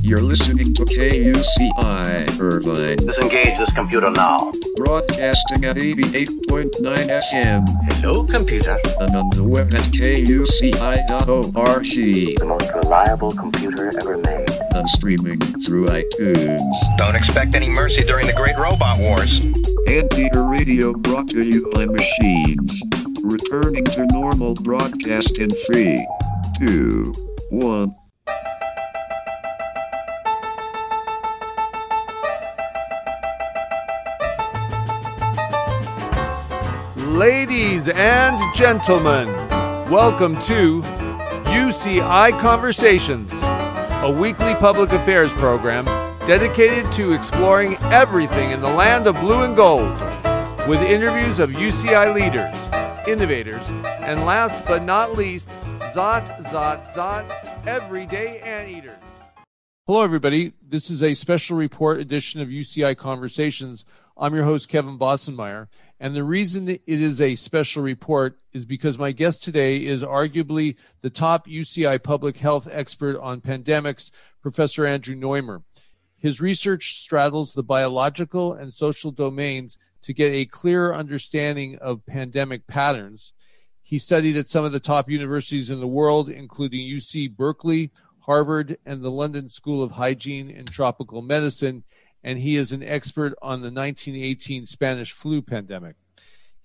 You're listening to KUCI Irvine. Disengage this computer now. Broadcasting at 88.9 FM. Hello, computer. And on the web at KUCI.org. The most reliable computer ever made. And streaming through iTunes. Don't expect any mercy during the Great Robot Wars. Anteater Radio brought to you by machines. Returning to normal broadcast in 3, 2, 1... Ladies and gentlemen, welcome to UCI Conversations, a weekly public affairs program dedicated to exploring everything in the land of blue and gold, with interviews of UCI leaders, innovators, and last but not least, everyday anteaters. Hello, everybody. This is a special report edition of UCI Conversations. I'm your host, Kevin Bossenmeier. And the reason it is a special report is because my guest today is arguably the top UCI public health expert on pandemics, Professor Andrew Noymer. His research straddles the biological and social domains to get a clearer understanding of pandemic patterns. He studied at some of the top universities in the world, including UC Berkeley, Harvard, and the London School of Hygiene and Tropical Medicine, and he is an expert on the 1918 Spanish flu pandemic.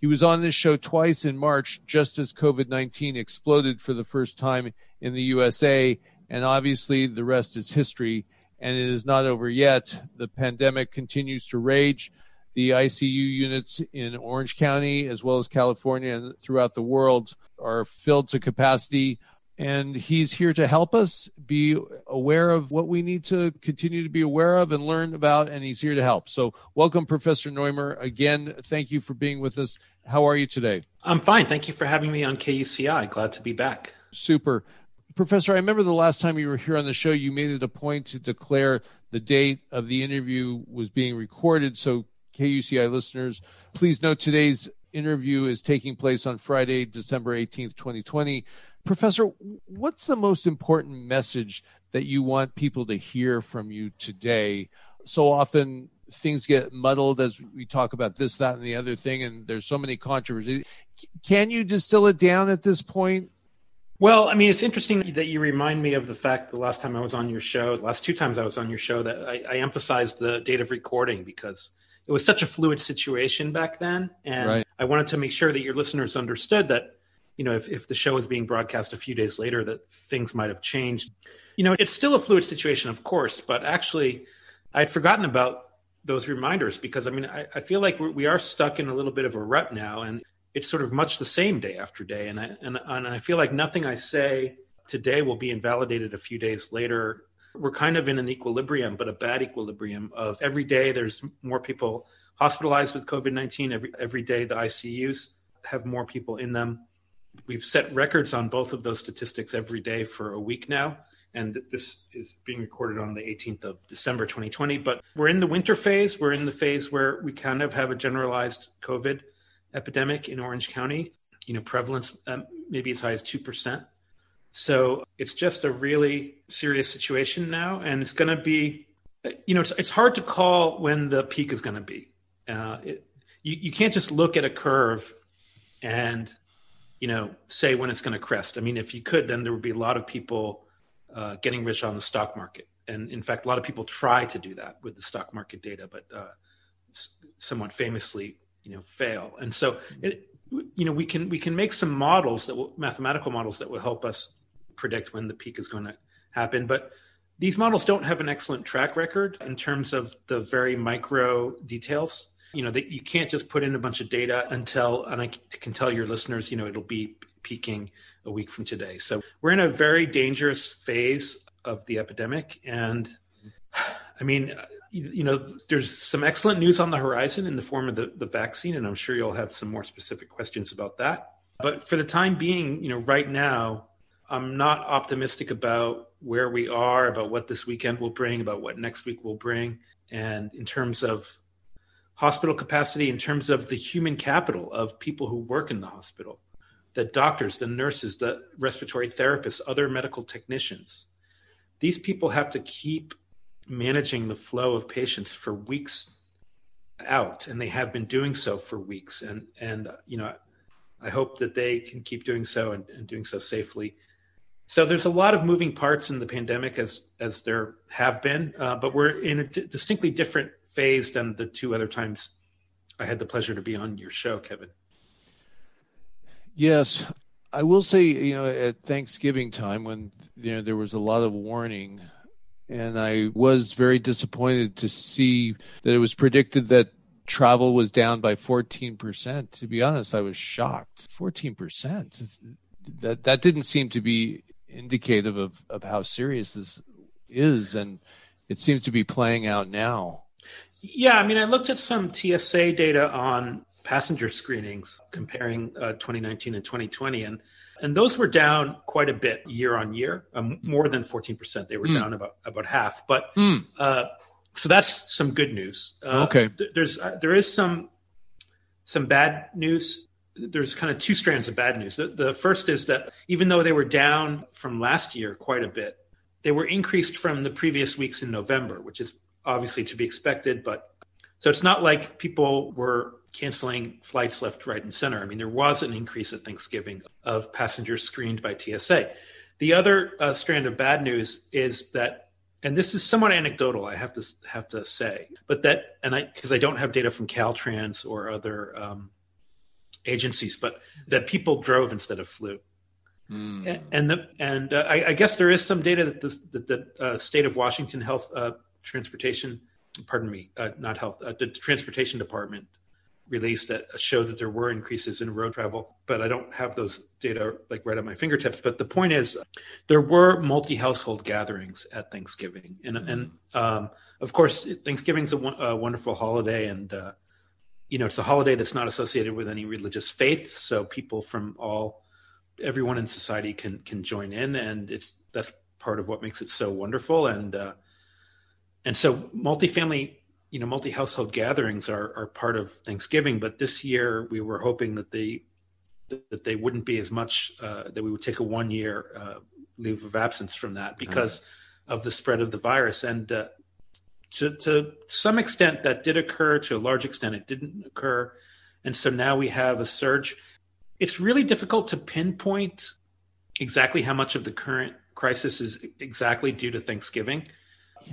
He was on this show twice in March, just as COVID-19 exploded for the first time in the USA, and obviously the rest is history, and it is not over yet. The pandemic continues to rage. The ICU units in Orange County, as well as California and throughout the world, are filled to capacity. And he's here to help us be aware of what we need to continue to be aware of and learn about, and he's here to help. So welcome, Professor Noymer. Again, thank you for being with us. How are you today? I'm fine. Thank you for having me on KUCI. Glad to be back. Super. Professor, I remember the last time you were here on the show, you made it a point to declare the date of the interview was being recorded. So KUCI listeners, please note today's interview is taking place on Friday, December 18th, 2020. Professor, what's the most important message that you want people to hear from you today? So often things get muddled as we talk about this, that, and the other thing, and there's so many controversies. Can you distill it down at this point? Well, I mean, it's interesting that you remind me of the fact the last time I was on your show, the last two times I was on your show, that I emphasized the date of recording because it was such a fluid situation back then. And right. I wanted to make sure that your listeners understood that, you know, if the show is being broadcast a few days later, that things might have changed. You know, it's still a fluid situation, of course, but actually I had forgotten about those reminders because, I mean, I feel like we are stuck in a little bit of a rut now, and it's sort of much the same day after day. And I feel like nothing I say today will be invalidated a few days later. We're kind of in an equilibrium, but a bad equilibrium of every day there's more people hospitalized with COVID-19. Every day the ICUs have more people in them. We've set records on both of those statistics every day for a week now, and this is being recorded on the 18th of December, 2020. But we're in the winter phase. We're in the phase where we kind of have a generalized COVID epidemic in Orange County, you know, prevalence maybe as high as 2%. So it's just a really serious situation now, and it's going to be, you know, it's hard to call when the peak is going to be. You can't just look at a curve and, you know, say when it's going to crest. I mean, if you could, then there would be a lot of people getting rich on the stock market. And in fact, a lot of people try to do that with the stock market data, but somewhat famously, you know, fail. And so, we can make some models that will, mathematical models that will help us predict when the peak is going to happen. But these models don't have an excellent track record in terms of the very micro details. You know, that you can't just put in a bunch of data until, and I can tell your listeners, you know, it'll be peaking a week from today. So we're in a very dangerous phase of the epidemic. And I mean, you know, there's some excellent news on the horizon in the form of the vaccine, and I'm sure you'll have some more specific questions about that. But for the time being, you know, right now, I'm not optimistic about where we are, about what this weekend will bring, about what next week will bring. And in terms of hospital capacity, in terms of the human capital of people who work in the hospital, the doctors, the nurses, the respiratory therapists, other medical technicians, these people have to keep managing the flow of patients for weeks out. And they have been doing so for weeks. And you know, I hope that they can keep doing so and doing so safely. So there's a lot of moving parts in the pandemic as there have been, but we're in a distinctly different phase than the two other times I had the pleasure to be on your show, Kevin. Yes, I will say, you know, at Thanksgiving time when, you know, there was a lot of warning, and I was very disappointed to see that it was predicted that travel was down by 14%. To be honest, I was shocked. 14%. That didn't seem to be indicative of how serious this is, and it seems to be playing out now. Yeah, I mean, I looked at some TSA data on passenger screenings comparing 2019 and 2020, and those were down quite a bit year on year, more than 14%. They were down about half, but so that's some good news. Okay, there is some bad news. There's kind of two strands of bad news. The first is that even though they were down from last year quite a bit, they were increased from the previous weeks in November, which is obviously to be expected. But so it's not like people were canceling flights left, right, and center. I mean, there was an increase at Thanksgiving of passengers screened by TSA. The other strand of bad news is that, and this is somewhat anecdotal, I have to say, but that, and because I don't have data from Caltrans or other agencies, but that people drove instead of flew. I guess there is some data that the state of Washington the Transportation Department released that showed that there were increases in road travel, but I don't have those data like right at my fingertips. But the point is, there were multi-household gatherings at Thanksgiving, and of course, Thanksgiving's a wonderful holiday, and you know, it's a holiday that's not associated with any religious faith, so people from everyone in society can join in, and that's part of what makes it so wonderful, and so multi-family, you know, multi-household gatherings are part of Thanksgiving, but this year we were hoping that they wouldn't be as much, that we would take a 1-year leave of absence from that because of the spread of the virus. And to some extent that did occur, to a large extent it didn't occur. And so now we have a surge. It's really difficult to pinpoint exactly how much of the current crisis is exactly due to Thanksgiving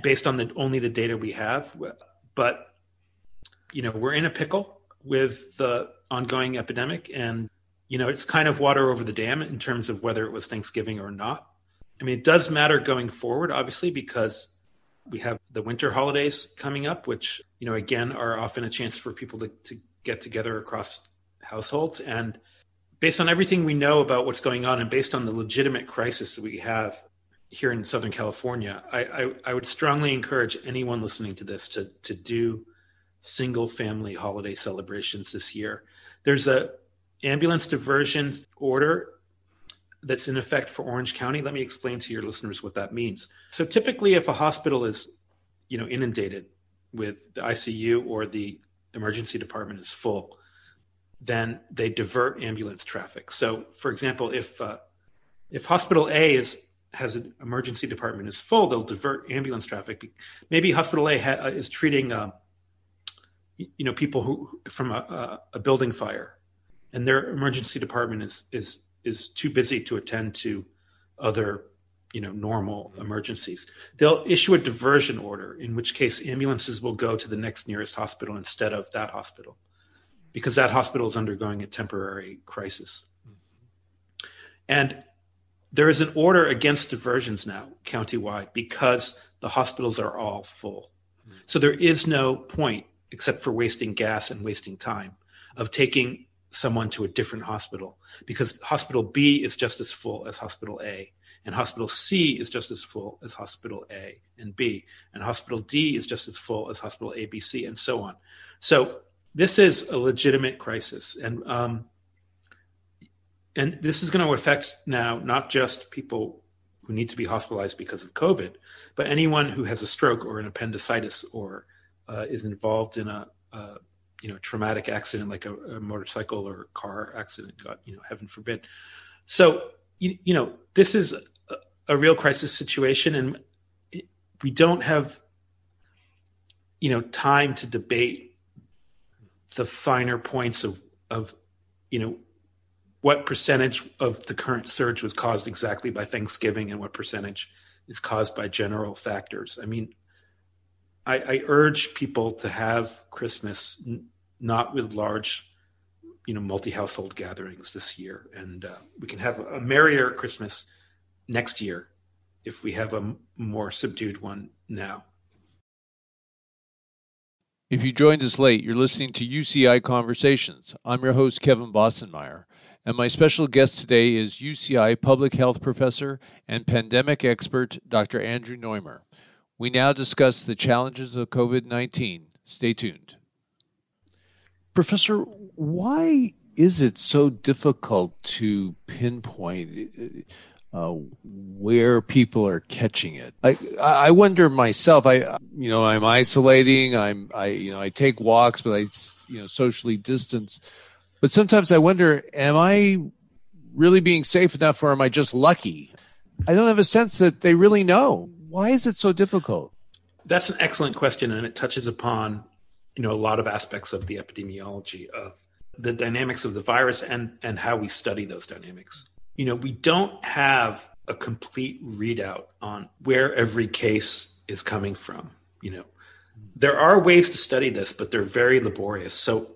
based on only the data we have. But, you know, we're in a pickle with the ongoing epidemic, and, you know, it's kind of water over the dam in terms of whether it was Thanksgiving or not. I mean, it does matter going forward, obviously, because we have the winter holidays coming up, which, you know, again, are often a chance for people to get together across households. And based on everything we know about what's going on and based on the legitimate crisis that we have here in Southern California, I would strongly encourage anyone listening to this to do single family holiday celebrations this year. There's an ambulance diversion order that's in effect for Orange County. Let me explain to your listeners what that means. So typically if a hospital is, you know, inundated with the ICU or the emergency department is full, then they divert ambulance traffic. So for example, if hospital A has an emergency department is full, they'll divert ambulance traffic. Maybe hospital A is treating, you know, people from a building fire, and their emergency department is too busy to attend to other, you know, normal emergencies. They'll issue a diversion order, in which case ambulances will go to the next nearest hospital instead of that hospital, because that hospital is undergoing a temporary crisis. And there is an order against diversions now countywide because the hospitals are all full. So there is no point, except for wasting gas and wasting time, of taking someone to a different hospital, because hospital B is just as full as hospital A. And hospital C is just as full as hospital A and B. And hospital D is just as full as hospital A, B, C, and so on. So this is a legitimate crisis. And this is going to affect now not just people who need to be hospitalized because of COVID, but anyone who has a stroke or an appendicitis or is involved in a traumatic accident like a motorcycle or a car accident, God, heaven forbid. So, this is a real crisis situation, and we don't have, time to debate the finer points of what percentage of the current surge was caused exactly by Thanksgiving and what percentage is caused by general factors. I mean, I urge people to have Christmas not with large, multi-household gatherings this year. And we can have a merrier Christmas next year if we have a more subdued one now. If you joined us late, you're listening to UCI Conversations. I'm your host, Kevin Bossenmeier. And my special guest today is UCI public health professor and pandemic expert, Dr. Andrew Noymer. We now discuss the challenges of COVID-19. Stay tuned. Professor, why is it so difficult to pinpoint where people are catching it? I wonder myself. I'm isolating. I take walks, but I socially distance. But sometimes I wonder, am I really being safe enough, or am I just lucky? I don't have a sense that they really know. Why is it so difficult? That's an excellent question, and it touches upon, a lot of aspects of the epidemiology of the dynamics of the virus and how we study those dynamics. We don't have a complete readout on where every case is coming from. There are ways to study this, but they're very laborious. So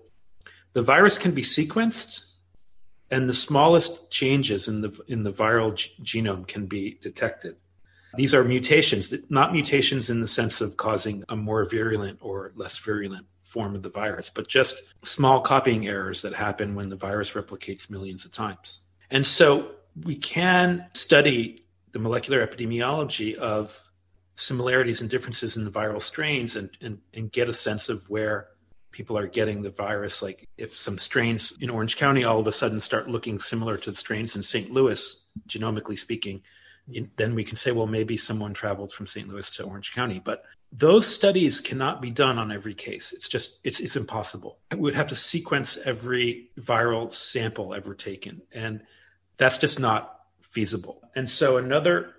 the virus can be sequenced, and the smallest changes in the viral genome can be detected. These are mutations, not mutations in the sense of causing a more virulent or less virulent form of the virus, but just small copying errors that happen when the virus replicates millions of times. And so we can study the molecular epidemiology of similarities and differences in the viral strains and get a sense of where people are getting the virus. Like if some strains in Orange County all of a sudden start looking similar to the strains in St. Louis, genomically speaking, then we can say, well, maybe someone traveled from St. Louis to Orange County. But those studies cannot be done on every case. It's just, it's impossible. We would have to sequence every viral sample ever taken. And that's just not feasible. And so another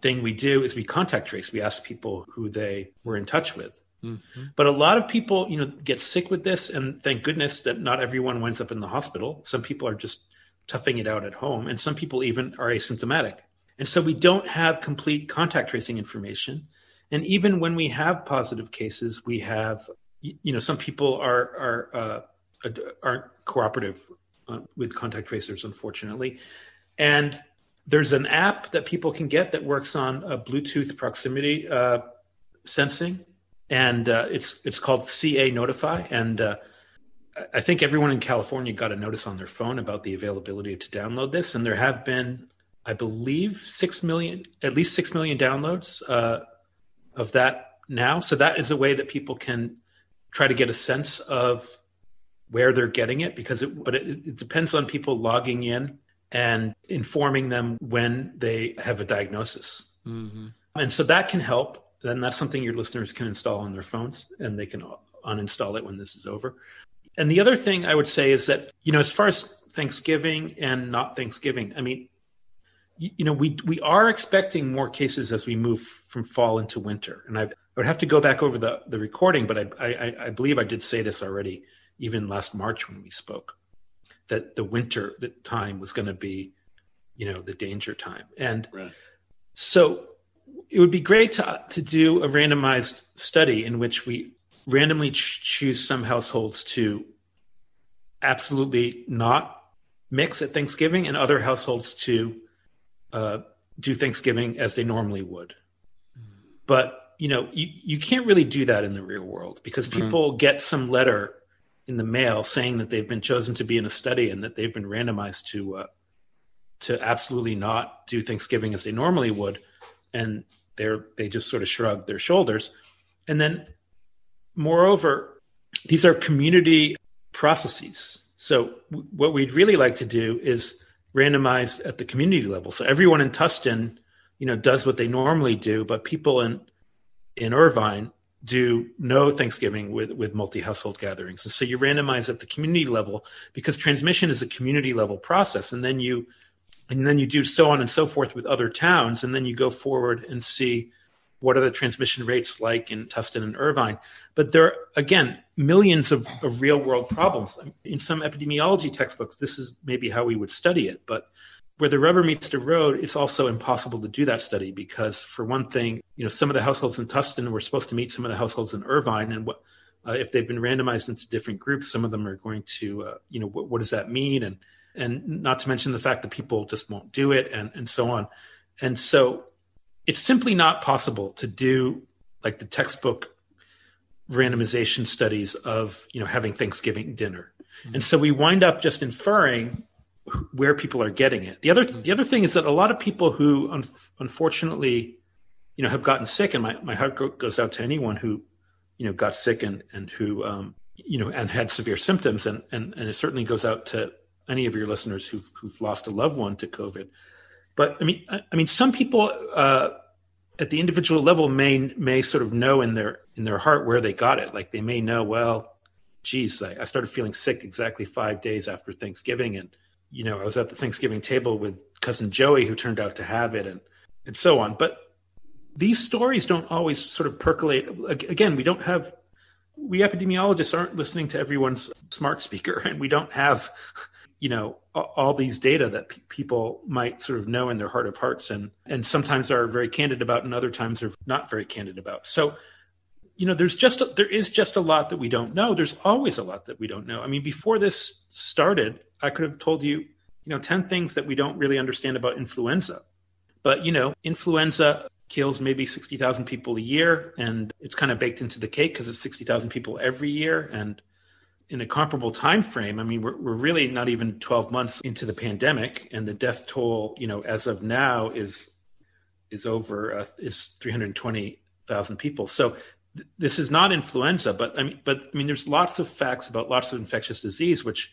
thing we do is we contact trace. We ask people who they were in touch with. Mm-hmm. But a lot of people, get sick with this, and thank goodness that not everyone winds up in the hospital. Some people are just toughing it out at home, and some people even are asymptomatic. And so we don't have complete contact tracing information. And even when we have positive cases, we have, some people aren't cooperative with contact tracers, unfortunately. And there's an app that people can get that works on Bluetooth proximity sensing. And it's called CA Notify. And I think everyone in California got a notice on their phone about the availability to download this. And there have been, I believe, 6 million downloads of that now. So that is a way that people can try to get a sense of where they're getting it, because it depends on people logging in and informing them when they have a diagnosis. Mm-hmm. And so that can help. Then that's something your listeners can install on their phones, and they can uninstall it when this is over. And the other thing I would say is that, as far as Thanksgiving and not Thanksgiving, I mean, we are expecting more cases as we move from fall into winter. And I would have to go back over the recording, but I believe I did say this already, even last March when we spoke, that the winter time was going to be, the danger time. And right. So it would be great to do a randomized study in which we randomly choose some households to absolutely not mix at Thanksgiving and other households to do Thanksgiving as they normally would. But, you can't really do that in the real world, because people get some letter in the mail saying that they've been chosen to be in a study and that they've been randomized to absolutely not do Thanksgiving as they normally would. And they just sort of shrugged their shoulders. And then moreover, these are community processes. So what we'd really like to do is randomize at the community level. So everyone in Tustin, does what they normally do, but people in Irvine do no Thanksgiving with multi-household gatherings. And so you randomize at the community level because transmission is a community level process. And then you do so on and so forth with other towns. And then you go forward and see what are the transmission rates like in Tustin and Irvine. But there are, again, millions of real world problems. In some epidemiology textbooks, this is maybe how we would study it. But where the rubber meets the road, it's also impossible to do that study because, for one thing, some of the households in Tustin were supposed to meet some of the households in Irvine. And if they've been randomized into different groups, some of them are going to, what does that mean? And not to mention the fact that people just won't do it and so on. And so it's simply not possible to do like the textbook randomization studies of, having Thanksgiving dinner. Mm-hmm. And so we wind up just inferring where people are getting it. The other thing is that a lot of people who unfortunately, have gotten sick, and my heart goes out to anyone who, got sick and who, and had severe symptoms. And it certainly goes out to any of your listeners who've lost a loved one to COVID. But I mean, some people at the individual level may sort of know in their heart where they got it. Like they may know, well, geez, I started feeling sick exactly 5 days after Thanksgiving, and I was at the Thanksgiving table with cousin Joey who turned out to have it, and so on. But these stories don't always sort of percolate. Again, we epidemiologists aren't listening to everyone's smart speaker, and we don't have all these data that people might sort of know in their heart of hearts and sometimes are very candid about and other times are not very candid about. So, there is just a lot that we don't know. There's always a lot that we don't know. I mean, before this started, I could have told you, 10 things that we don't really understand about influenza. But, influenza kills maybe 60,000 people a year, and it's kind of baked into the cake because it's 60,000 people every year. And in a comparable time frame, I mean, we're really not even 12 months into the pandemic, and the death toll, as of now, is 320,000 people. So this is not influenza, but there's lots of facts about lots of infectious disease, which,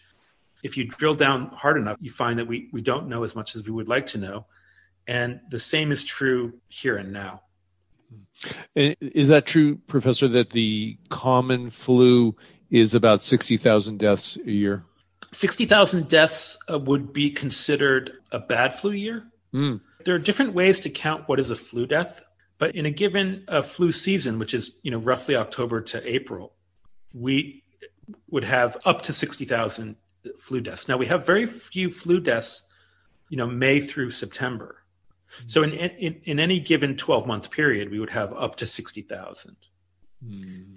if you drill down hard enough, you find that we don't know as much as we would like to know, and the same is true here and now. Is that true, Professor? That the common flu is about 60,000 deaths a year. 60,000 deaths would be considered a bad flu year. Mm. There are different ways to count what is a flu death, but in a given flu season, which is roughly October to April, we would have up to 60,000 flu deaths. Now we have very few flu deaths, May through September. Mm. So in any given 12-month period, we would have up to 60,000.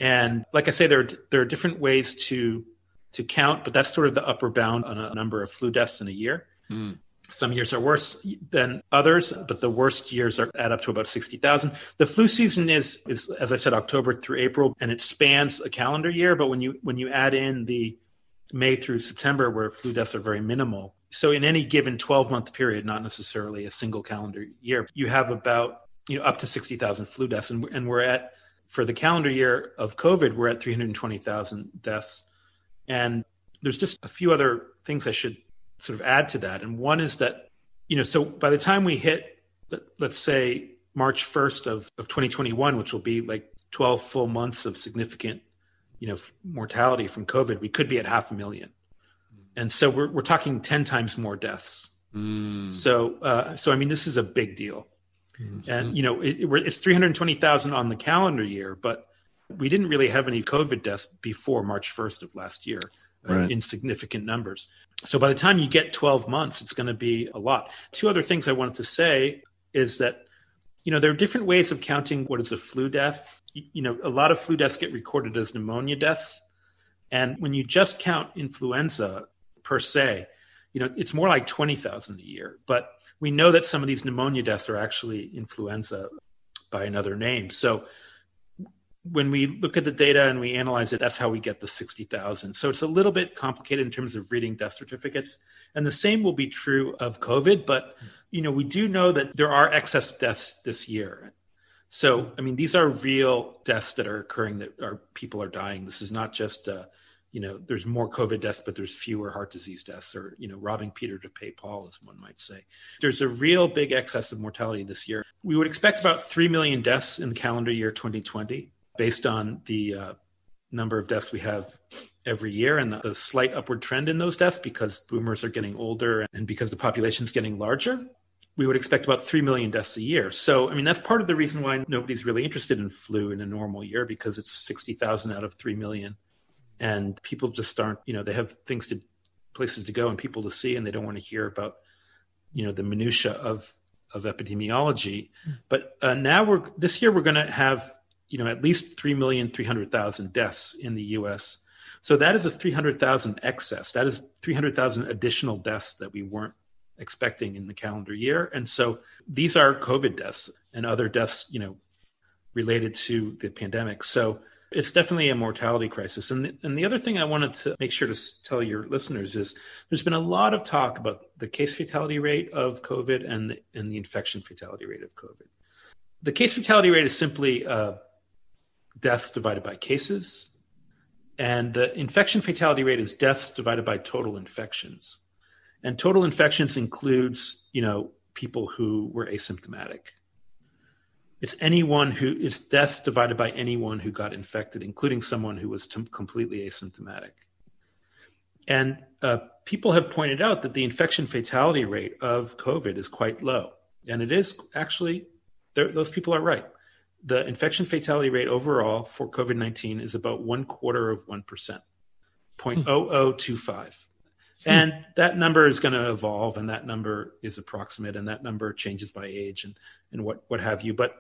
And like I say, there are different ways to count, but that's sort of the upper bound on a number of flu deaths in a year. Mm. Some years are worse than others, but the worst years add up to about 60,000. The flu season is, as I said, October through April, and it spans a calendar year. But when you add in the May through September, where flu deaths are very minimal, so in any given 12-month period, not necessarily a single calendar year, you have about up to 60,000 flu deaths, and we're at, for the calendar year of COVID, we're at 320,000 deaths. And there's just a few other things I should sort of add to that. And one is that, so by the time we hit, let's say, March 1st of 2021, which will be like 12 full months of significant, mortality from COVID, we could be at 500,000. And so we're talking 10 times more deaths. Mm. So I mean, this is a big deal. And, it's 320,000 on the calendar year, but we didn't really have any COVID deaths before March 1st of last year, right, in significant numbers. So by the time you get 12 months, it's going to be a lot. Two other things I wanted to say is that, there are different ways of counting what is a flu death. A lot of flu deaths get recorded as pneumonia deaths. And when you just count influenza per se, it's more like 20,000 a year, but we know that some of these pneumonia deaths are actually influenza by another name. So when we look at the data and we analyze it, that's how we get the 60,000. So it's a little bit complicated in terms of reading death certificates. And the same will be true of COVID, but you know, we do know that there are excess deaths this year. So, I mean, these are real deaths that are occurring, that are people are dying. This is not just, you know, there's more COVID deaths, but there's fewer heart disease deaths, or, you know, robbing Peter to pay Paul, as one might say. There's a real big excess of mortality this year. We would expect about 3 million deaths in the calendar year 2020, based on the number of deaths we have every year and the slight upward trend in those deaths, because boomers are getting older and because the population's getting larger. We would expect about 3 million deaths a year. So, I mean, that's part of the reason why nobody's really interested in flu in a normal year, because it's 60,000 out of 3 million. And people just aren't, you know, they have things to, places to go and people to see, and they don't want to hear about, you know, the minutia of epidemiology. But now this year we're going to have, you know, at least 3,300,000 deaths in the U.S. So that is a 300,000 excess. That is 300,000 additional deaths that we weren't expecting in the calendar year. And so these are COVID deaths and other deaths, you know, related to the pandemic. So it's definitely a mortality crisis. And the other thing I wanted to make sure to tell your listeners is there's been a lot of talk about the case fatality rate of COVID and the infection fatality rate of COVID. The case fatality rate is simply deaths divided by cases. And the infection fatality rate is deaths divided by total infections. And total infections includes, you know, people who were asymptomatic. It's anyone who, it's deaths divided by anyone who got infected, including someone who was completely asymptomatic. And people have pointed out that the infection fatality rate of COVID is quite low. And it is actually, those people are right. The infection fatality rate overall for COVID-19 is about 0.25%, 0.0025. And that number is going to evolve, and that number is approximate, and that number changes by age and what have you. But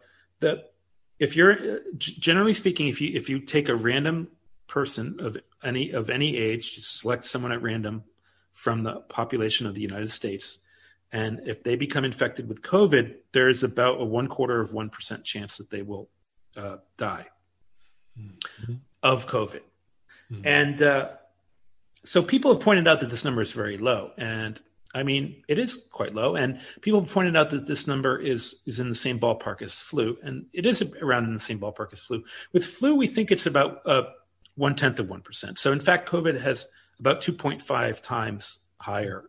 if you're, generally speaking, if you take a random person of any age, just select someone at random from the population of the United States, and if they become infected with COVID, there is about a 0.25% chance that they will die of COVID. Mm-hmm. And so people have pointed out that this number is very low. And I mean, it is quite low. And people have pointed out that this number is in the same ballpark as flu. And it is around in the same ballpark as flu. With flu, we think it's about 0.1%. So in fact, COVID has about 2.5 times higher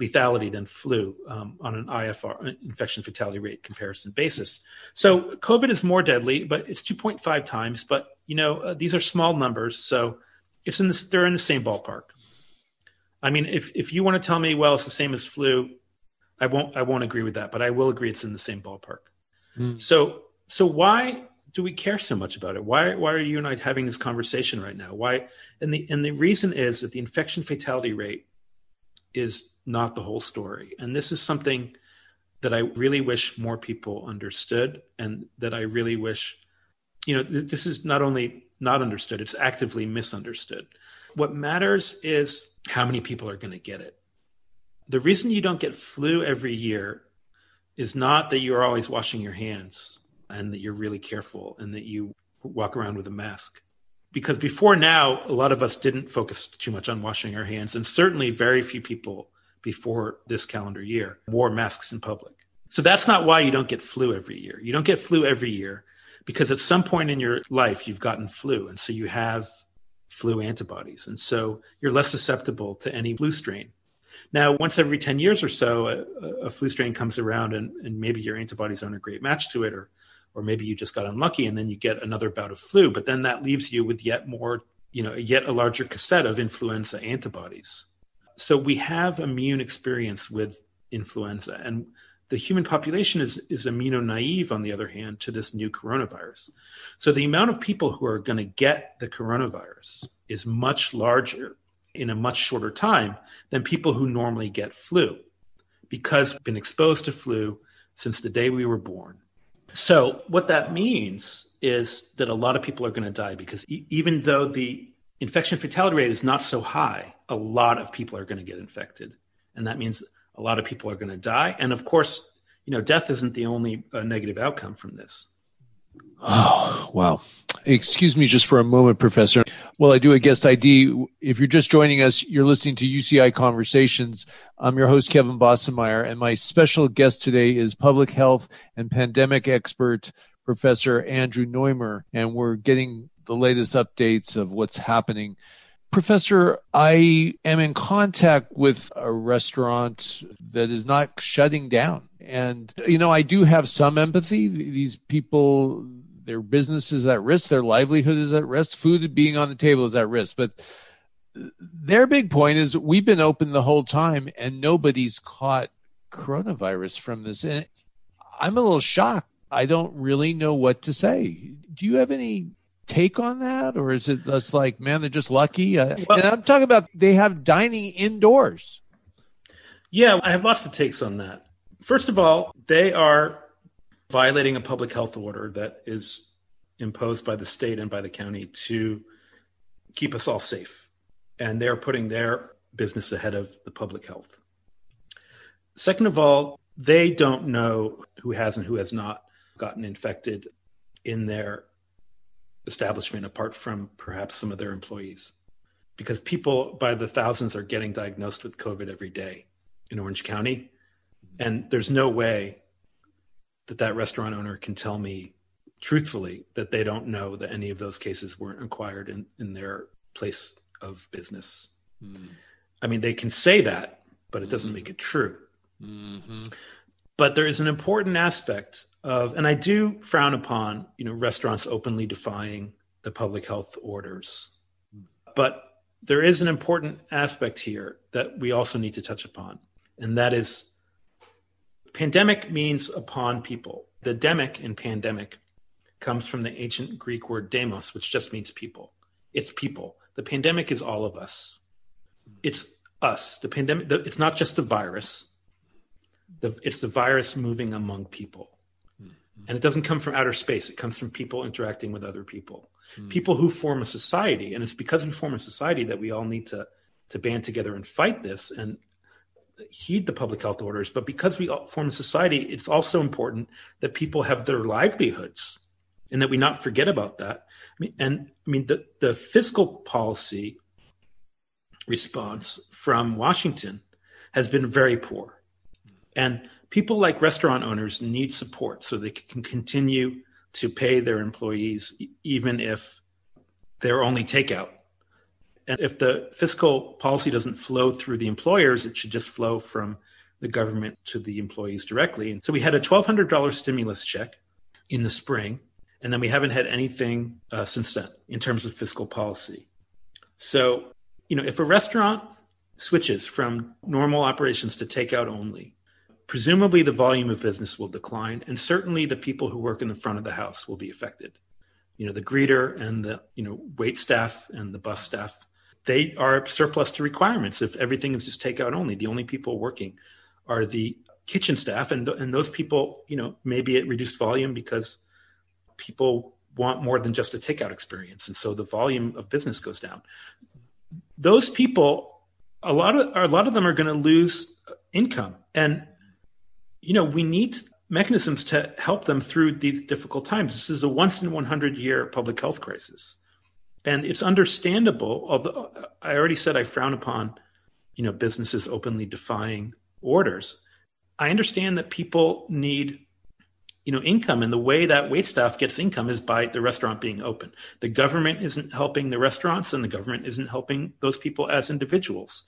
lethality than flu on an IFR, infection fatality rate comparison basis. So COVID is more deadly, but it's 2.5 times. But, you know, these are small numbers. So it's in this, they're in the same ballpark. I mean, if you want to tell me, well, it's the same as flu, I won't agree with that, but I will agree it's in the same ballpark. So why do we care so much about it? Why are you and I having this conversation right now? Why? And the reason is that the infection fatality rate is not the whole story. And this is something that I really wish more people understood, and that I really wish, you know, this is not only not understood, it's actively misunderstood. What matters is how many people are going to get it. The reason you don't get flu every year is not that you're always washing your hands and that you're really careful and that you walk around with a mask. Because before now, a lot of us didn't focus too much on washing our hands. And certainly very few people before this calendar year wore masks in public. So that's not why you don't get flu every year. You don't get flu every year because at some point in your life, you've gotten flu. And so you have flu antibodies. And so you're less susceptible to any flu strain. Now, once every 10 years or so, a flu strain comes around and maybe your antibodies aren't a great match to it, or maybe you just got unlucky and then you get another bout of flu. But then that leaves you with yet more, you know, yet a larger cassette of influenza antibodies. So we have immune experience with influenza. And the human population is immunonaive, on the other hand, to this new coronavirus. So the amount of people who are going to get the coronavirus is much larger in a much shorter time than people who normally get flu, because we've been exposed to flu since the day we were born. So what that means is that a lot of people are going to die, because even though the infection fatality rate is not so high, a lot of people are going to get infected. And that means a lot of people are going to die. And of course, you know, death isn't the only negative outcome from this. Oh, wow. Excuse me just for a moment, Professor. Well, I do a guest ID. If you're just joining us, you're listening to UCI Conversations. I'm your host, Kevin Bossenmeier, and my special guest today is public health and pandemic expert, Professor Andrew Noymer, and we're getting the latest updates of what's happening. Professor, I am in contact with a restaurant that is not shutting down. And, you know, I do have some empathy. These people, their business is at risk. Their livelihood is at risk. Food being on the table is at risk. But their big point is we've been open the whole time and nobody's caught coronavirus from this. And I'm a little shocked. I don't really know what to say. Do you have any take on that? Or is it just like, man, they're just lucky? And I'm talking about they have dining indoors. Yeah, I have lots of takes on that. First of all, they are violating a public health order that is imposed by the state and by the county to keep us all safe. And they're putting their business ahead of the public health. Second of all, they don't know who has and who has not gotten infected in their establishment, apart from perhaps some of their employees, because people by the thousands are getting diagnosed with COVID every day in Orange County. And there's no way that that restaurant owner can tell me truthfully that they don't know that any of those cases weren't acquired in their place of business. Mm. I mean, they can say that, but it doesn't make it true. Mm-hmm. But there is an important aspect of, and I do frown upon, you know, restaurants openly defying the public health orders. But there is an important aspect here that we also need to touch upon. And that is pandemic means upon people. The demic in pandemic comes from the ancient Greek word demos, which just means people. It's people. The pandemic is all of us. It's us. The pandemic, it's not just the virus. It's the virus moving among people. Mm-hmm. And it doesn't come from outer space. It comes from people interacting with other people, mm-hmm. people who form a society. And it's because we form a society that we all need to band together and fight this and heed the public health orders. But because we all form a society, it's also important that people have their livelihoods and that we not forget about that. The fiscal policy response from Washington has been very poor. And people like restaurant owners need support so they can continue to pay their employees, even if they're only takeout. And if the fiscal policy doesn't flow through the employers, it should just flow from the government to the employees directly. And so we had a $1,200 stimulus check in the spring, and then we haven't had anything since then in terms of fiscal policy. So, you know, if a restaurant switches from normal operations to takeout only, presumably the volume of business will decline, and certainly the people who work in the front of the house will be affected. You know, the greeter and the, you know, wait staff and the bus staff, they are surplus to requirements if everything is just takeout only. The only people working are the kitchen staff, and those people, you know, maybe at reduced volume because people want more than just a takeout experience, and so the volume of business goes down. Those people, a lot of them are going to lose income, and you know, we need mechanisms to help them through these difficult times. This is a once in 100 year public health crisis. And it's understandable, although I already said I frown upon, you know, businesses openly defying orders. I understand that people need, you know, income, and the way that waitstaff gets income is by the restaurant being open. The government isn't helping the restaurants, and the government isn't helping those people as individuals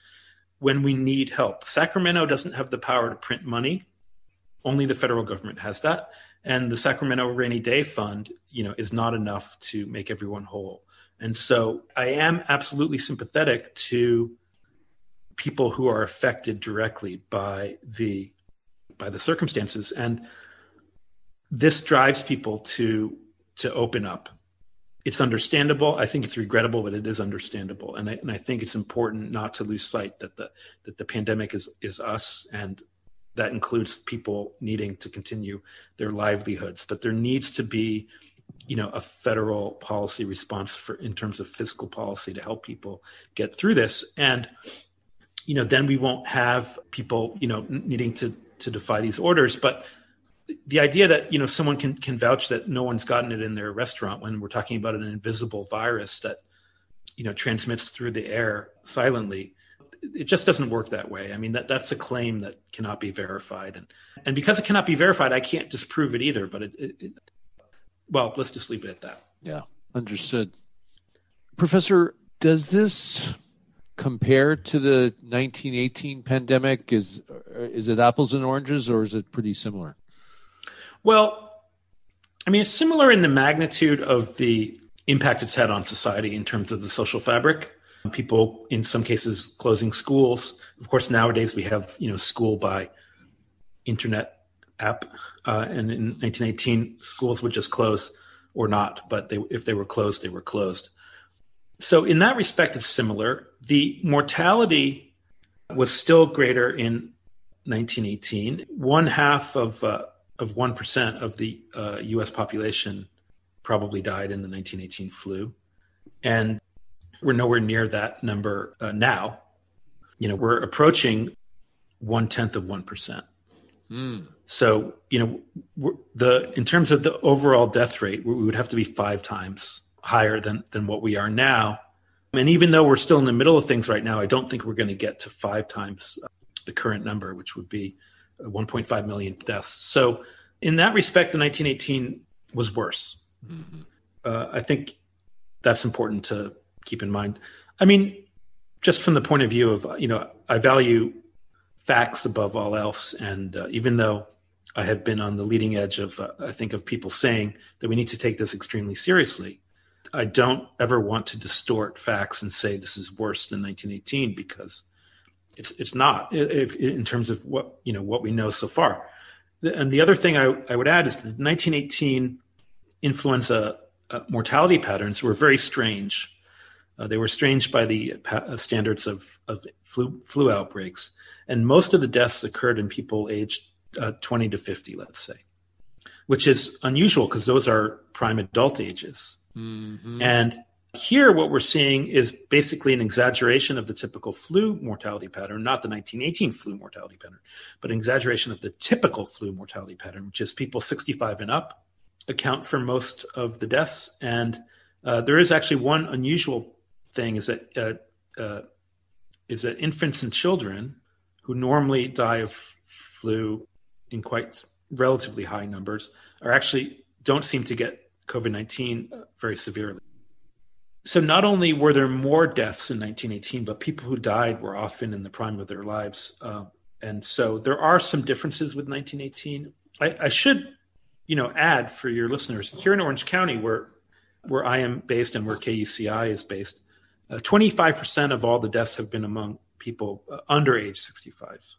when we need help. Sacramento doesn't have the power to print money. Only the federal government has that. And the Sacramento Rainy Day Fund, you know, is not enough to make everyone whole. And so I am absolutely sympathetic to people who are affected directly by the circumstances. And this drives people to open up. It's understandable. I think it's regrettable, but it is understandable. And I think it's important not to lose sight that the pandemic is us, and that includes people needing to continue their livelihoods. But there needs to be, you know, a federal policy response in terms of fiscal policy to help people get through this. And, you know, then we won't have people, you know, needing to defy these orders. But the idea that, you know, someone can vouch that no one's gotten it in their restaurant when we're talking about an invisible virus that, you know, transmits through the air silently, it just doesn't work that way. I mean, that's a claim that cannot be verified. And because it cannot be verified, I can't disprove it either. But well, let's just leave it at that. Yeah, understood. Professor, does this compare to the 1918 pandemic? Is it apples and oranges, or is it pretty similar? Well, I mean, it's similar in the magnitude of the impact it's had on society in terms of the social fabric. People, in some cases, closing schools. Of course, nowadays we have, you know, school by internet app. And in 1918, schools would just close or not. But if they were closed, they were closed. So in that respect, it's similar. The mortality was still greater in 1918. One half of 1% of the U.S. population probably died in the 1918 flu. And we're nowhere near that number now. You know, we're approaching 0.1%. Mm. So, you know, in terms of the overall death rate, we would have to be 5 times higher than what we are now. And even though we're still in the middle of things right now, I don't think we're going to get to 5 times the current number, which would be 1.5 million deaths. So in that respect, the 1918 was worse. Mm-hmm. I think that's important to keep in mind. I mean, just from the point of view of, you know, I value facts above all else. And even though I have been on the leading edge of, I think, of people saying that we need to take this extremely seriously, I don't ever want to distort facts and say this is worse than 1918, because it's not, if in terms of what, you know, what we know so far. And the other thing I would add is that the 1918 influenza mortality patterns were very strange. They were strange by the standards of flu outbreaks. And most of the deaths occurred in people aged 20 to 50, let's say, which is unusual because those are prime adult ages. Mm-hmm. And here what we're seeing is basically an exaggeration of the typical flu mortality pattern, not the 1918 flu mortality pattern, but an exaggeration of the typical flu mortality pattern, which is people 65 and up account for most of the deaths. And there is actually one unusual thing is that infants and children who normally die of flu in quite relatively high numbers are actually don't seem to get COVID-19 very severely. So not only were there more deaths in 1918, but people who died were often in the prime of their lives. And so there are some differences with 1918. I should, you know, add for your listeners, here in Orange County, where I am based and where KUCI is based, 25% of all the deaths have been among people under age 65.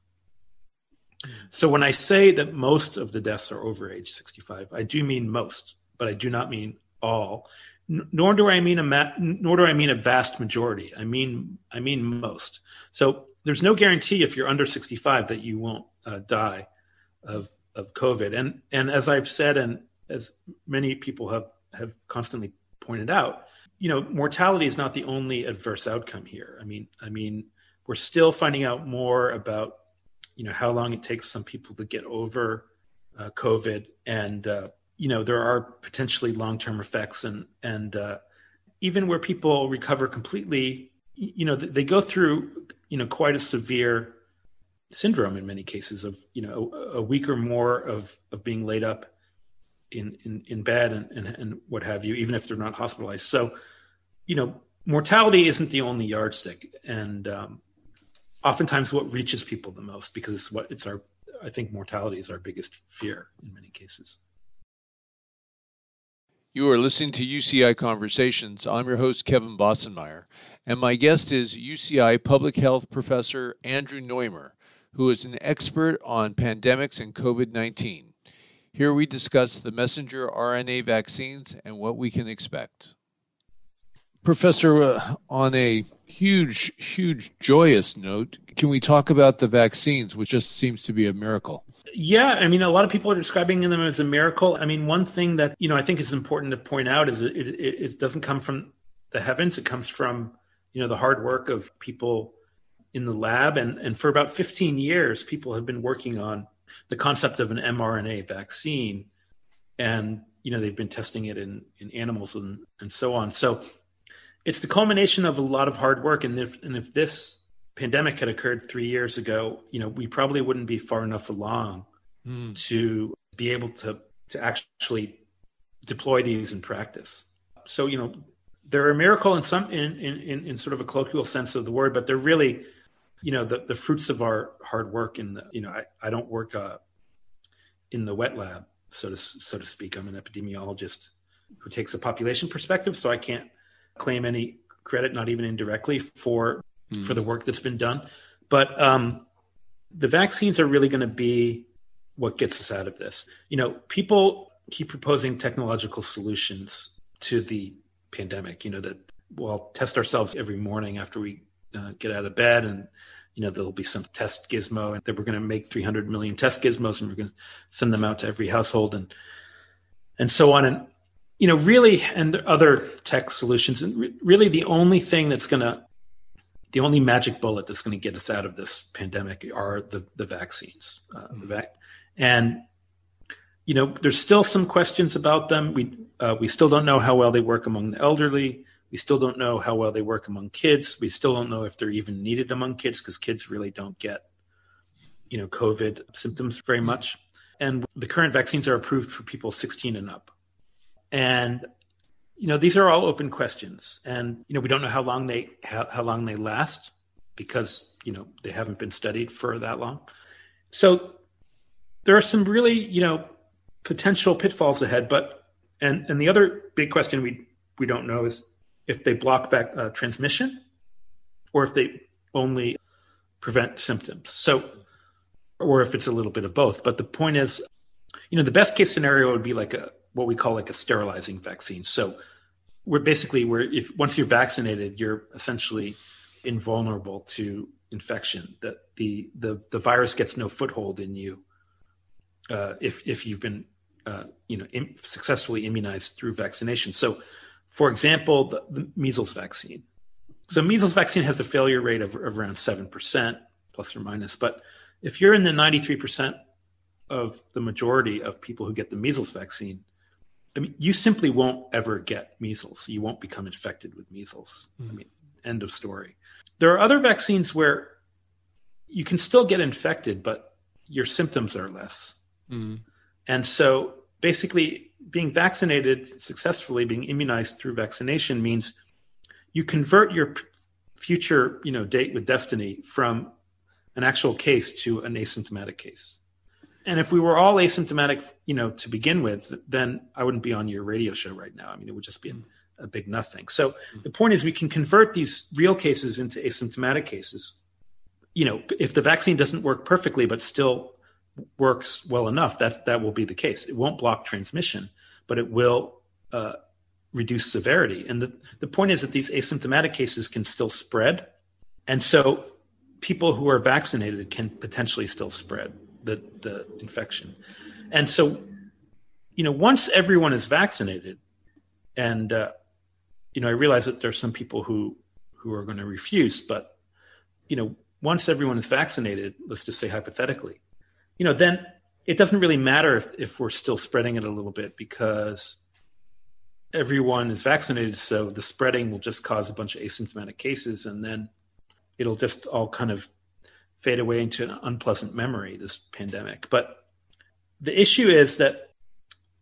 So when I say that most of the deaths are over age 65, I do mean most, but I do not mean all, nor do I mean a vast majority. I mean most. So there's no guarantee if you're under 65 that you won't die of COVID. And as I've said, and as many people have constantly pointed out, you know, mortality is not the only adverse outcome here. I mean, we're still finding out more about, you know, how long it takes some people to get over COVID, and you know, there are potentially long-term effects, and even where people recover completely, you know, they go through, you know, quite a severe syndrome in many cases of, you know, a week or more of being laid up in bed and what have you, even if they're not hospitalized. So, you know, mortality isn't the only yardstick, and oftentimes what reaches people the most, because I think mortality is our biggest fear in many cases. You are listening to UCI Conversations. I'm your host, Kevin Bossenmeier, and my guest is UCI Public Health Professor Andrew Noymer, who is an expert on pandemics and COVID-19. Here we discuss the messenger RNA vaccines and what we can expect. Professor, on a huge, huge joyous note, can we talk about the vaccines, which just seems to be a miracle? Yeah, I mean, a lot of people are describing them as a miracle. I mean, one thing that, you know, I think is important to point out is it doesn't come from the heavens. It comes from, you know, the hard work of people in the lab. And for about 15 years, people have been working on the concept of an mRNA vaccine. And, you know, they've been testing it in animals and so on. So it's the culmination of a lot of hard work. And if this pandemic had occurred 3 years ago, you know, we probably wouldn't be far enough along to be able to actually deploy these in practice. So, you know, they're a miracle in some in sort of a colloquial sense of the word, but they're really, you know, the fruits of our hard work. And, you know, I don't work in the wet lab, so to speak. I'm an epidemiologist who takes a population perspective, so I can't claim any credit, not even indirectly, for the work that's been done. But the vaccines are really going to be what gets us out of this. You know, people keep proposing technological solutions to the pandemic, you know, that we'll test ourselves every morning after we get out of bed, and, you know, there'll be some test gizmo, and that we're going to make 300 million test gizmos and we're going to send them out to every household and so on. And, you know, really, and other tech solutions. And really the only thing that's going to, the only magic bullet that's going to get us out of this pandemic are the vaccines. And, you know, there's still some questions about them. We still don't know how well they work among the elderly. We still don't know how well they work among kids. We still don't know if they're even needed among kids, because kids really don't get, you know, COVID symptoms very much. And the current vaccines are approved for people 16 and up. And, you know, these are all open questions. And, you know, we don't know how long they last, because, you know, they haven't been studied for that long. So there are some really, you know, potential pitfalls ahead, but and the other big question we don't know is if they block that transmission, or if they only prevent symptoms. So, or if it's a little bit of both. But the point is, you know, the best case scenario would be like what we call a sterilizing vaccine. So if once you're vaccinated, you're essentially invulnerable to infection. That the virus gets no foothold in you. If you've been, you know, successfully immunized through vaccination. So, for example, the measles vaccine. So measles vaccine has a failure rate of around 7%, plus or minus. But if you're in the 93% of the majority of people who get the measles vaccine, I mean, you simply won't ever get measles. You won't become infected with measles. Mm-hmm. I mean, end of story. There are other vaccines where you can still get infected, but your symptoms are less. And so basically being vaccinated successfully, being immunized through vaccination, means you convert your future, you know, date with destiny from an actual case to an asymptomatic case. And if we were all asymptomatic, you know, to begin with, then I wouldn't be on your radio show right now. I mean, it would just be a big nothing. So the point is, we can convert these real cases into asymptomatic cases. You know, if the vaccine doesn't work perfectly, but still works well enough, that will be the case. It won't block transmission, but it will reduce severity. And the point is that these asymptomatic cases can still spread. And so people who are vaccinated can potentially still spread the infection. And so, you know, once everyone is vaccinated, and, you know, I realize that there are some people who are going to refuse, but, you know, once everyone is vaccinated, let's just say hypothetically, you know, then it doesn't really matter if we're still spreading it a little bit, because everyone is vaccinated. So the spreading will just cause a bunch of asymptomatic cases, and then it'll just all kind of fade away into an unpleasant memory, this pandemic. But the issue is that,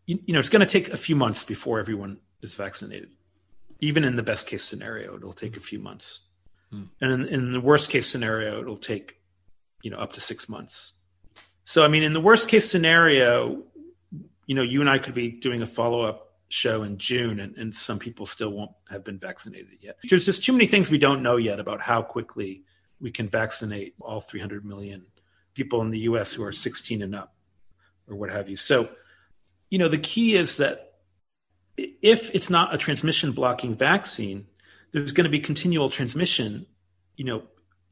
you know, it's going to take a few months before everyone is vaccinated. Even in the best case scenario, it'll take a few months. And in the worst case scenario, it'll take, you know, up to 6 months. So, I mean, in the worst case scenario, you know, you and I could be doing a follow-up show in June, and some people still won't have been vaccinated yet. There's just too many things we don't know yet about how quickly we can vaccinate all 300 million people in the U.S. who are 16 and up, or what have you. So, you know, the key is that if it's not a transmission-blocking vaccine, there's going to be continual transmission, you know,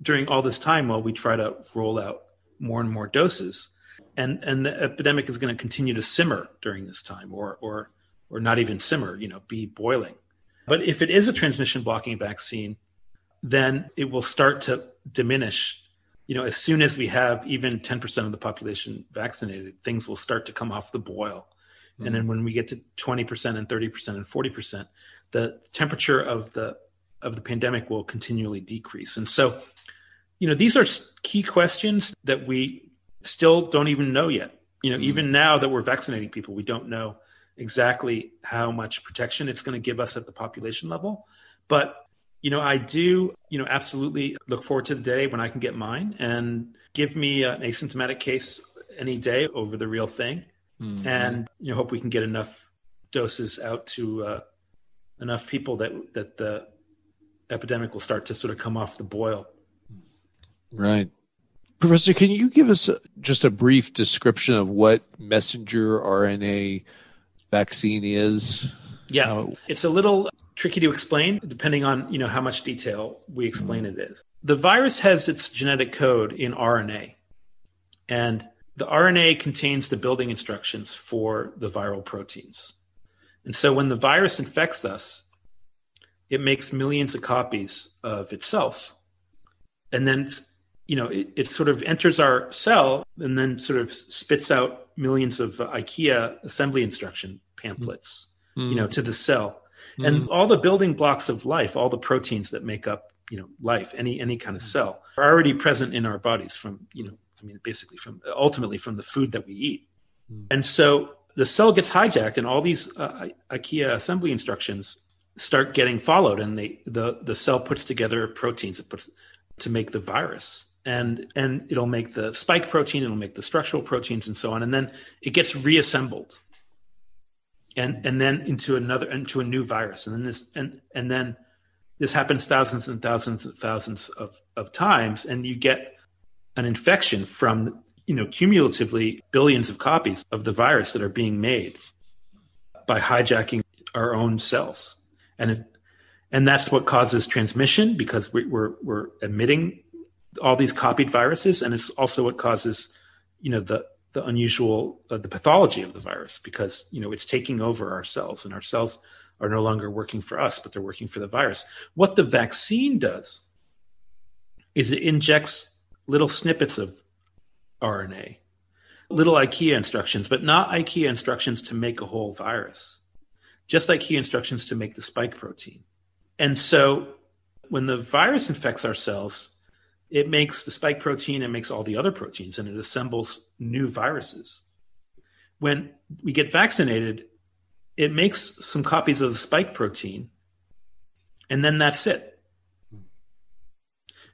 during all this time while we try to roll out more and more doses, and the epidemic is going to continue to simmer during this time, or not even simmer, you know, be boiling. But if it is a transmission blocking vaccine, then it will start to diminish you know, as soon as we have even 10% of the population vaccinated, things will start to come off the boil. Mm-hmm. And then when we get to 20% and 30% and 40%, the temperature of the pandemic will continually decrease. And so, you know, these are key questions that we still don't even know yet. You know, mm-hmm. even now that we're vaccinating people, we don't know exactly how much protection it's going to give us at the population level. But, you know, I do, you know, absolutely look forward to the day when I can get mine, and give me an asymptomatic case any day over the real thing. Mm-hmm. And, you know, hope we can get enough doses out to enough people that the epidemic will start to sort of come off the boil. Right. Professor, can you give us just a brief description of what messenger RNA vaccine is? Yeah, it's a little tricky to explain depending on, you know, how much detail we explain it is. The virus has its genetic code in RNA, and the RNA contains the building instructions for the viral proteins. And so when the virus infects us, it makes millions of copies of itself. And then, you know, it sort of enters our cell and then sort of spits out millions of IKEA assembly instruction pamphlets, you know, to the cell. Mm. And all the building blocks of life, all the proteins that make up, you know, life, any kind of cell, are already present in our bodies from, you know, I mean, basically ultimately from the food that we eat. Mm. And so the cell gets hijacked, and all these IKEA assembly instructions start getting followed, and the cell puts together proteins to make the virus. And it'll make the spike protein, it'll make the structural proteins, and so on. And then it gets reassembled, and then into a new virus. And then this happens thousands and thousands and thousands of times, and you get an infection from, you know, cumulatively billions of copies of the virus that are being made by hijacking our own cells. And that's what causes transmission, because we're emitting all these copied viruses, and it's also what causes, you know, the unusual, the pathology of the virus, because, you know, it's taking over our cells, and our cells are no longer working for us, but they're working for the virus. What the vaccine does is it injects little snippets of RNA, little IKEA instructions, but not IKEA instructions to make a whole virus, just IKEA instructions to make the spike protein. And so when the virus infects our cells, it makes the spike protein and makes all the other proteins, and it assembles new viruses. When we get vaccinated, it makes some copies of the spike protein, and then that's it.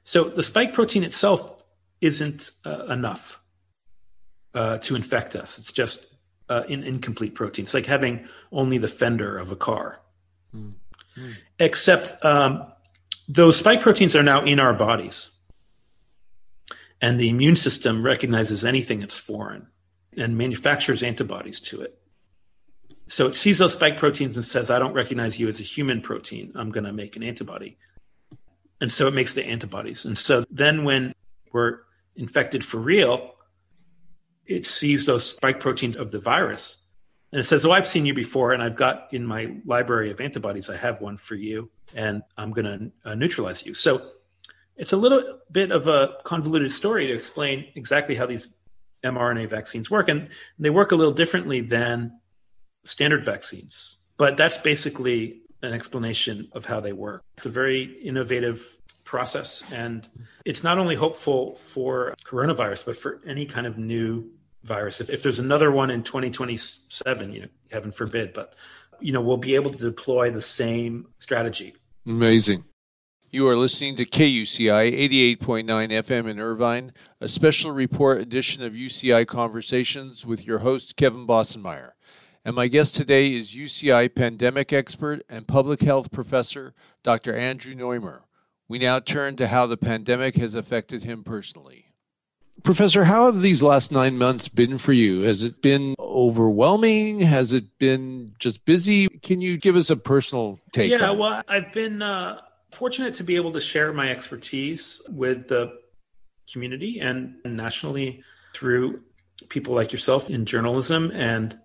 So the spike protein itself isn't enough to infect us. It's just an incomplete protein. It's like having only the fender of a car, except those spike proteins are now in our bodies. And the immune system recognizes anything that's foreign and manufactures antibodies to it. So it sees those spike proteins and says, I don't recognize you as a human protein. I'm going to make an antibody. And so it makes the antibodies. And so then when we're infected for real, it sees those spike proteins of the virus. And it says, oh, I've seen you before, and I've got in my library of antibodies, I have one for you, and I'm going to neutralize you. So it's a little bit of a convoluted story to explain exactly how these mRNA vaccines work. And they work a little differently than standard vaccines. But that's basically an explanation of how they work. It's a very innovative process. And it's not only hopeful for coronavirus, but for any kind of new virus. If there's another one in 2027, you know, heaven forbid, but, you know, we'll be able to deploy the same strategy. Amazing. You are listening to KUCI 88.9 FM in Irvine, a special report edition of UCI Conversations with your host, Kevin Bossenmeier. And my guest today is UCI pandemic expert and public health professor, Dr. Andrew Noymer. We now turn to how the pandemic has affected him personally. Professor, how have these last 9 months been for you? Has it been overwhelming? Has it been just busy? Can you give us a personal take? Yeah, well, I've been fortunate to be able to share my expertise with the community and nationally through people like yourself in journalism. And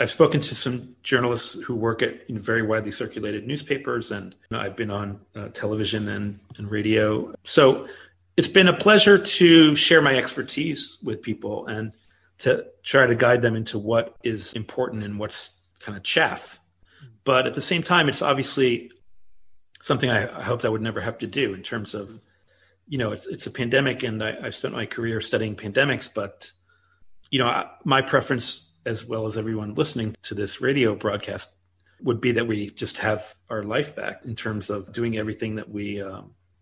I've spoken to some journalists who work at, you know, very widely circulated newspapers, and I've been on television and radio. So It's been a pleasure to share my expertise with people and to try to guide them into what is important and what's kind of chaff. But at the same time, it's obviously something I hoped I would never have to do in terms of, you know, it's a pandemic, and I've spent my career studying pandemics. But, you know, my preference, as well as everyone listening to this radio broadcast, would be that we just have our life back in terms of doing everything that we,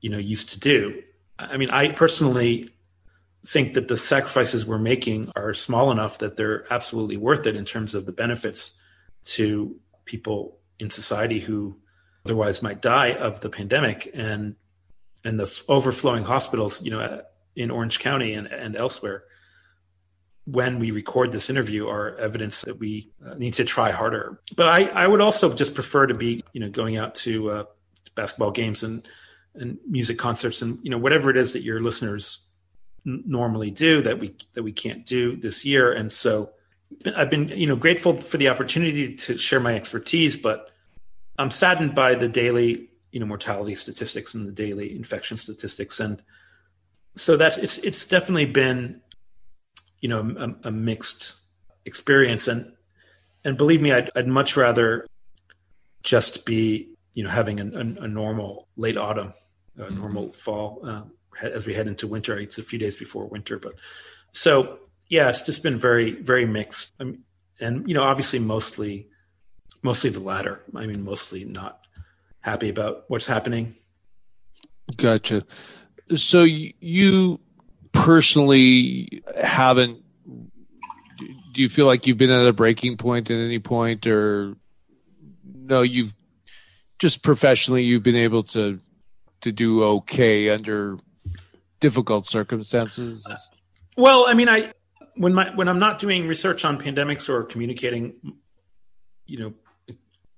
you know, used to do. I mean, I personally think that the sacrifices we're making are small enough that they're absolutely worth it in terms of the benefits to people in society who otherwise might die of the pandemic, and the overflowing hospitals, you know, in Orange County and elsewhere. When we record this interview, are evidence that we need to try harder. But I would also just prefer to be, you know, going out to basketball games and music concerts and, you know, whatever it is that your listeners normally do that we can't do this year. And so I've been, you know, grateful for the opportunity to share my expertise, but I'm saddened by the daily, you know, mortality statistics and the daily infection statistics. And so that's, it's definitely been, you know, a mixed experience. And believe me, I'd much rather just be, you know, having a normal late autumn, a normal fall, as we head into winter. It's a few days before winter, but so yeah, it's just been very, very mixed. I mean, and, you know, obviously mostly the latter. I mean, mostly not happy about what's happening. Gotcha. So you personally haven't, do you feel like you've been at a breaking point at any point, or no, you've just professionally, you've been able to do okay under difficult circumstances? Well, I mean, when I'm not doing research on pandemics or communicating, you know,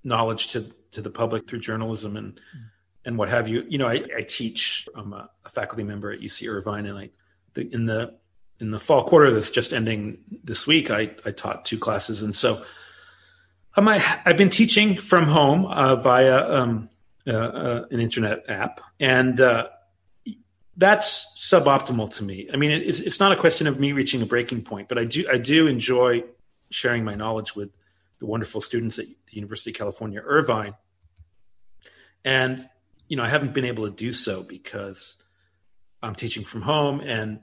knowledge to the public through journalism and what have you, you know, I teach. I'm a faculty member at UC Irvine, and in the fall quarter that's just ending this week, I taught two classes. And so I've been teaching from home via an internet app. And that's suboptimal to me. I mean, it's not a question of me reaching a breaking point, but I do enjoy sharing my knowledge with the wonderful students at the University of California, Irvine. And, you know, I haven't been able to do so because I'm teaching from home. And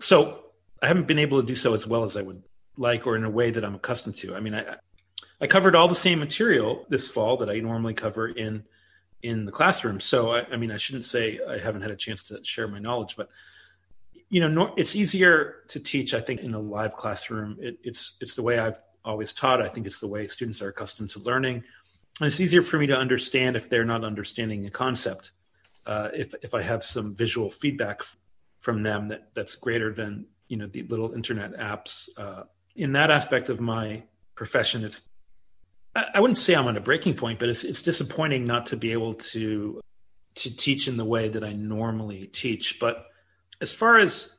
so I haven't been able to do so as well as I would like, or in a way that I'm accustomed to. I mean, I covered all the same material this fall that I normally cover in the classroom. So, I mean, I shouldn't say I haven't had a chance to share my knowledge, but, you know, it's easier to teach, I think, in a live classroom. It's the way I've always taught. I think it's the way students are accustomed to learning. And it's easier for me to understand if they're not understanding a concept, if I have some visual feedback from them that's greater than, you know, the little internet apps. In that aspect of my profession, I wouldn't say I'm on a breaking point, but it's disappointing not to be able to teach in the way that I normally teach. But as far as,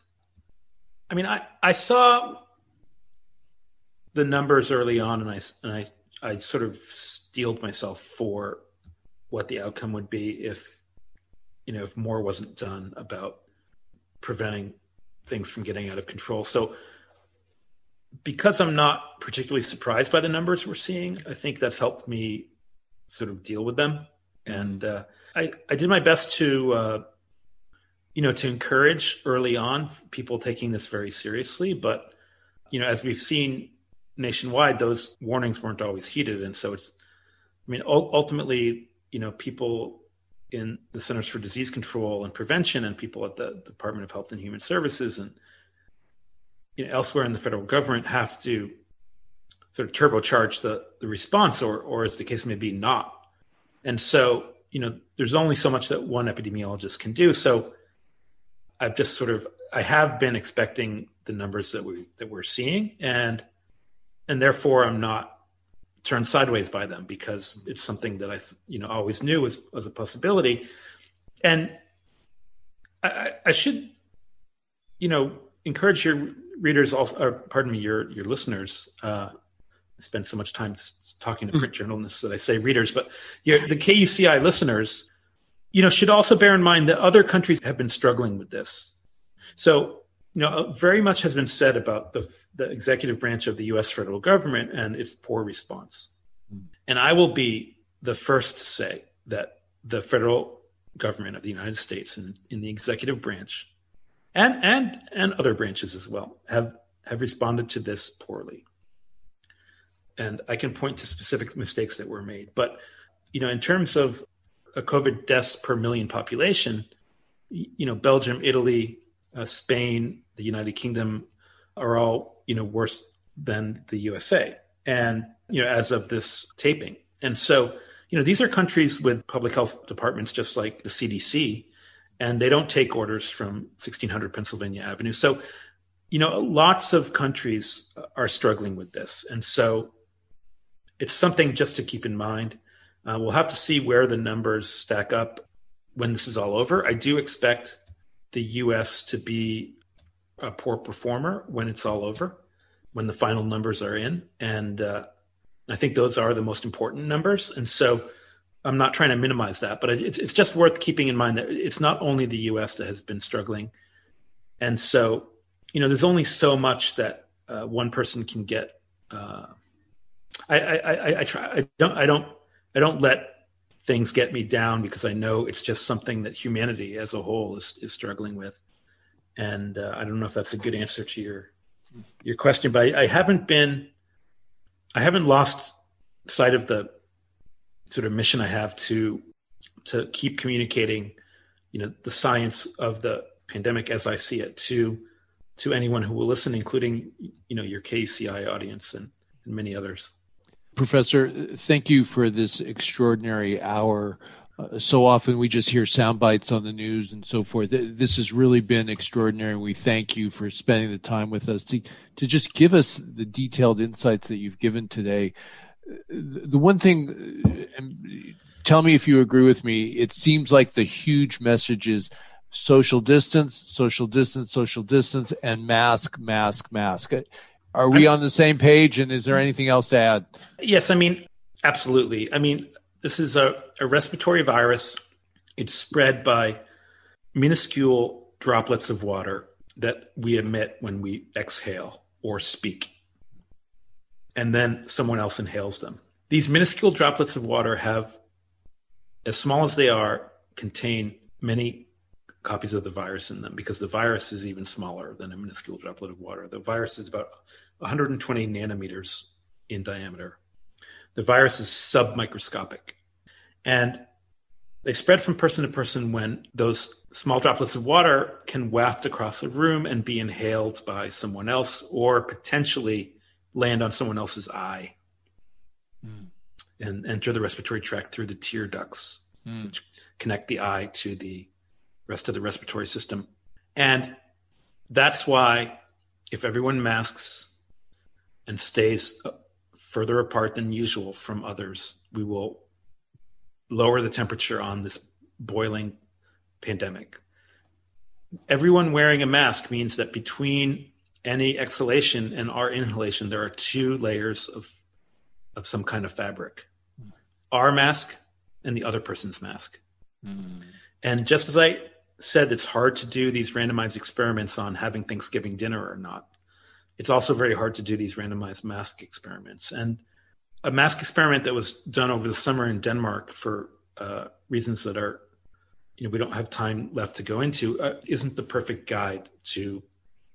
I mean, I saw the numbers early on, and I sort of steeled myself for what the outcome would be if, you know, if more wasn't done about preventing things from getting out of control. So because I'm not particularly surprised by the numbers we're seeing, I think that's helped me sort of deal with them. And I did my best to, you know, to encourage early on people taking this very seriously. But, you know, as we've seen nationwide, those warnings weren't always heeded. And so it's, I mean, ultimately, you know, people in the Centers for Disease Control and Prevention and people at the Department of Health and Human Services and, you know, elsewhere in the federal government have to sort of turbocharge the response, or as the case may be, not. And so, you know, there's only so much that one epidemiologist can do. So I've just sort of, I have been expecting the numbers that we're seeing, and therefore I'm not turned sideways by them, because it's something that I, you know, always knew was a possibility. And I should, you know, encourage your readers also, or pardon me, your listeners. I spend so much time talking to print journalists that I say readers, but the KUCI listeners You know, should also bear in mind that other countries have been struggling with this. So, you know, very much has been said about the executive branch of the U.S. federal government and its poor response. And I will be the first to say that the federal government of the United States and in the executive branch and other branches as well have responded to this poorly. And I can point to specific mistakes that were made. But, you know, in terms of COVID deaths per million population, you know, Belgium, Italy, Spain, the United Kingdom are all, you know, worse than the USA. And, you know, as of this taping. And so, you know, these are countries with public health departments, just like the CDC, and they don't take orders from 1600 Pennsylvania Avenue. So, you know, lots of countries are struggling with this. And so it's something just to keep in mind. We'll have to see where the numbers stack up when this is all over. I do expect the U.S. to be a poor performer when it's all over, when the final numbers are in. And I think those are the most important numbers. And so I'm not trying to minimize that, but it's just worth keeping in mind that it's not only the U.S. that has been struggling. And so, you know, there's only so much that one person can get. I don't let things get me down, because I know it's just something that humanity as a whole is struggling with. And I don't know if that's a good answer to your question, but I haven't lost sight of the sort of mission I have to keep communicating, you know, the science of the pandemic as I see it to anyone who will listen, including, you know, your KUCI audience and many others. Professor, thank you for this extraordinary hour. So often we just hear sound bites on the news and so forth. This has really been extraordinary. We thank you for spending the time with us to just give us the detailed insights that you've given today. The one thing, and tell me if you agree with me, it seems like the huge message is social distance, social distance, social distance, and mask, mask, mask. Are we on the same page? And is there anything else to add? Yes, I mean, absolutely. I mean, this is a respiratory virus. It's spread by minuscule droplets of water that we emit when we exhale or speak. And then someone else inhales them. These minuscule droplets of water have, as small as they are, contain many copies of the virus in them, because the virus is even smaller than a minuscule droplet of water. The virus is about 120 nanometers in diameter. The virus is submicroscopic. And they spread from person to person when those small droplets of water can waft across a room and be inhaled by someone else, or potentially land on someone else's eye and enter the respiratory tract through the tear ducts, which connect the eye to the rest of the respiratory system. And that's why if everyone masks and stays further apart than usual from others, we will lower the temperature on this boiling pandemic. Everyone wearing a mask means that between any exhalation and our inhalation, there are two layers of some kind of fabric, our mask and the other person's mask. And just as I said, it's hard to do these randomized experiments on having Thanksgiving dinner or not. It's also very hard to do these randomized mask experiments. And a mask experiment that was done over the summer in Denmark for reasons that are, you know, we don't have time left to go into, isn't the perfect guide to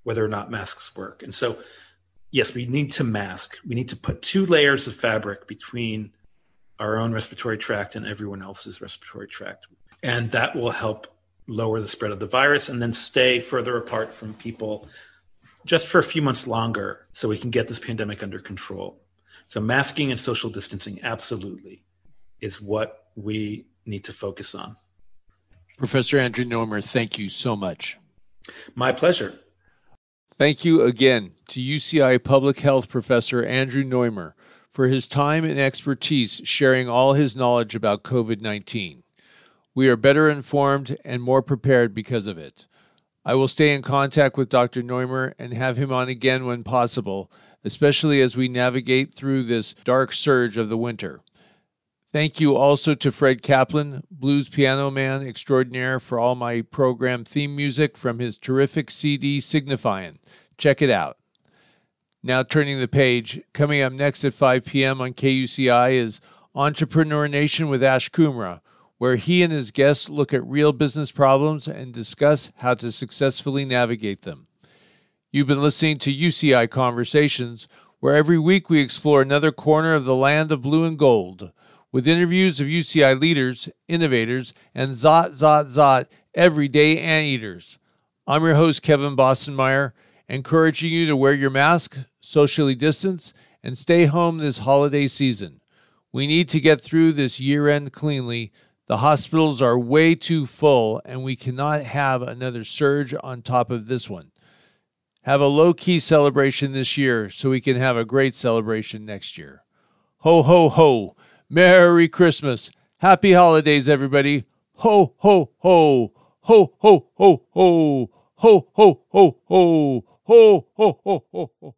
whether or not masks work. And so, yes, we need to mask. We need to put two layers of fabric between our own respiratory tract and everyone else's respiratory tract. And that will help lower the spread of the virus, and then stay further apart from people just for a few months longer so we can get this pandemic under control. So masking and social distancing absolutely is what we need to focus on. Professor Andrew Noymer, thank you so much. My pleasure. Thank you again to UCI Public Health Professor Andrew Noymer for his time and expertise sharing all his knowledge about COVID-19. We are better informed and more prepared because of it. I will stay in contact with Dr. Noymer and have him on again when possible, especially as we navigate through this dark surge of the winter. Thank you also to Fred Kaplan, blues piano man extraordinaire, for all my program theme music from his terrific CD, Signifyin'. Check it out. Now turning the page, coming up next at 5 p.m. on KUCI is Entrepreneur Nation with Ash Kumra, where he and his guests look at real business problems and discuss how to successfully navigate them. You've been listening to UCI Conversations, where every week we explore another corner of the land of blue and gold, with interviews of UCI leaders, innovators, and everyday anteaters. I'm your host, Kevin Bossenmeier, encouraging you to wear your mask, socially distance, and stay home this holiday season. We need to get through this year-end cleanly. The hospitals are way too full, and we cannot have another surge on top of this one. Have a low-key celebration this year so we can have a great celebration next year. Ho, ho, ho. Merry Christmas. Happy holidays, everybody. Ho, ho, ho. Ho, ho, ho, ho. Ho, ho, ho, ho. Ho, ho, ho, ho, ho.